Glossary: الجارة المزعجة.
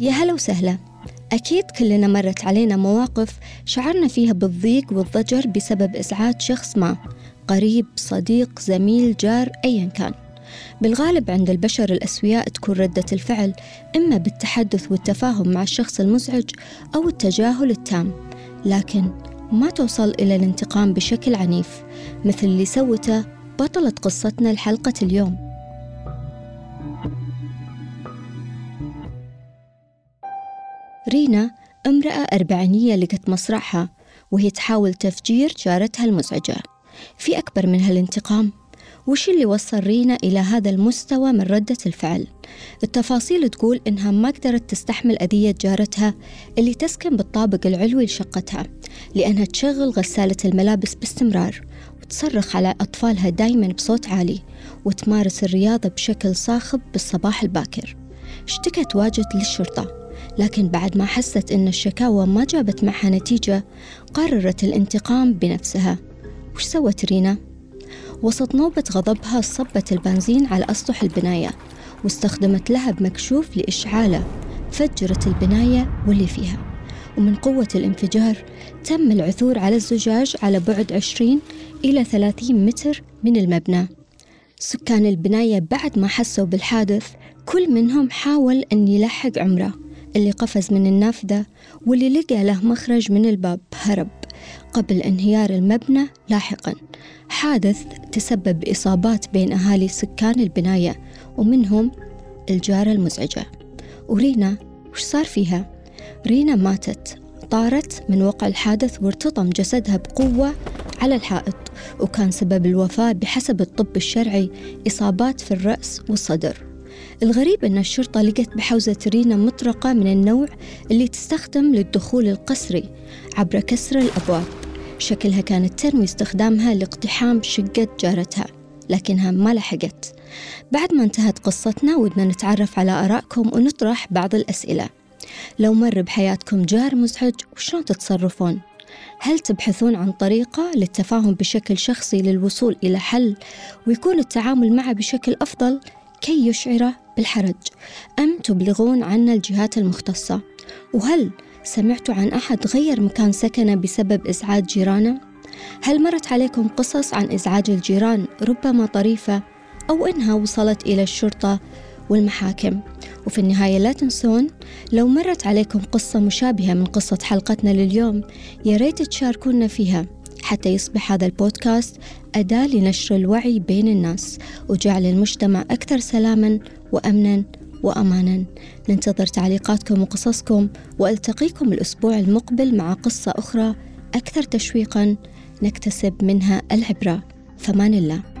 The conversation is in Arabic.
يا هلا وسهلا. أكيد كلنا مرت علينا مواقف شعرنا فيها بالضيق والضجر بسبب إزعاج شخص ما، قريب، صديق، زميل، جار، أيا كان. بالغالب عند البشر الأسوياء تكون ردة الفعل إما بالتحدث والتفاهم مع الشخص المزعج أو التجاهل التام، لكن ما توصل إلى الانتقام بشكل عنيف مثل اللي سوته بطلة قصتنا لحلقة اليوم. رينا امرأة أربعينية لقت مصرعها وهي تحاول تفجير جارتها المزعجة. في أكبر من هالانتقام؟ وش اللي وصل رينا إلى هذا المستوى من ردة الفعل؟ التفاصيل تقول إنها ما قدرت تستحمل أذية جارتها اللي تسكن بالطابق العلوي لشقتها، لأنها تشغل غسالة الملابس باستمرار وتصرخ على أطفالها دايما بصوت عالي وتمارس الرياضة بشكل صاخب بالصباح الباكر. اشتكت واجد للشرطة، لكن بعد ما حست إن الشكاوى ما جابت معها نتيجة قررت الانتقام بنفسها. وش سوت رينا؟ وسط نوبة غضبها صبت البنزين على أسطح البناية واستخدمت لهب مكشوف لإشعاله، فجرت البناية واللي فيها، ومن قوة الانفجار تم العثور على الزجاج على بعد 20 إلى 30 متر من المبنى. سكان البناية بعد ما حسوا بالحادث كل منهم حاول أن يلحق عمره اللي قفز من النافذة واللي لقى له مخرج من الباب هرب قبل انهيار المبنى لاحقا، حادث تسبب بإصابات بين أهالي سكان البناية ومنهم الجارة المزعجة. ورينا وش صار فيها؟ رينا ماتت، طارت من وقع الحادث وارتطم جسدها بقوة على الحائط، وكان سبب الوفاة بحسب الطب الشرعي إصابات في الرأس والصدر. الغريب أن الشرطة لقت بحوزة رينا مطرقة من النوع اللي تستخدم للدخول القسري عبر كسر الأبواب، شكلها كانت تنوي استخدامها لاقتحام شقة جارتها لكنها ما لحقت. بعد ما انتهت قصتنا ودنا نتعرف على آرائكم ونطرح بعض الأسئلة. لو مر بحياتكم جار مزعج وشلون تتصرفون؟ هل تبحثون عن طريقة للتفاهم بشكل شخصي للوصول إلى حل ويكون التعامل معه بشكل أفضل كي يشعر بالحرج، أم تبلغون عنا الجهات المختصة؟ وهل سمعتوا عن أحد غير مكان سكنه بسبب إزعاج جيرانه؟ هل مرت عليكم قصص عن إزعاج الجيران ربما طريفة أو إنها وصلت إلى الشرطة والمحاكم؟ وفي النهاية لا تنسون لو مرت عليكم قصة مشابهة من قصة حلقتنا لليوم يا ريت تشاركونا فيها حتى يصبح هذا البودكاست أداة لنشر الوعي بين الناس وجعل المجتمع أكثر سلاماً وأمناً وأماناً. ننتظر تعليقاتكم وقصصكم وألتقيكم الأسبوع المقبل مع قصة أخرى أكثر تشويقاً نكتسب منها العبرة. فمان الله.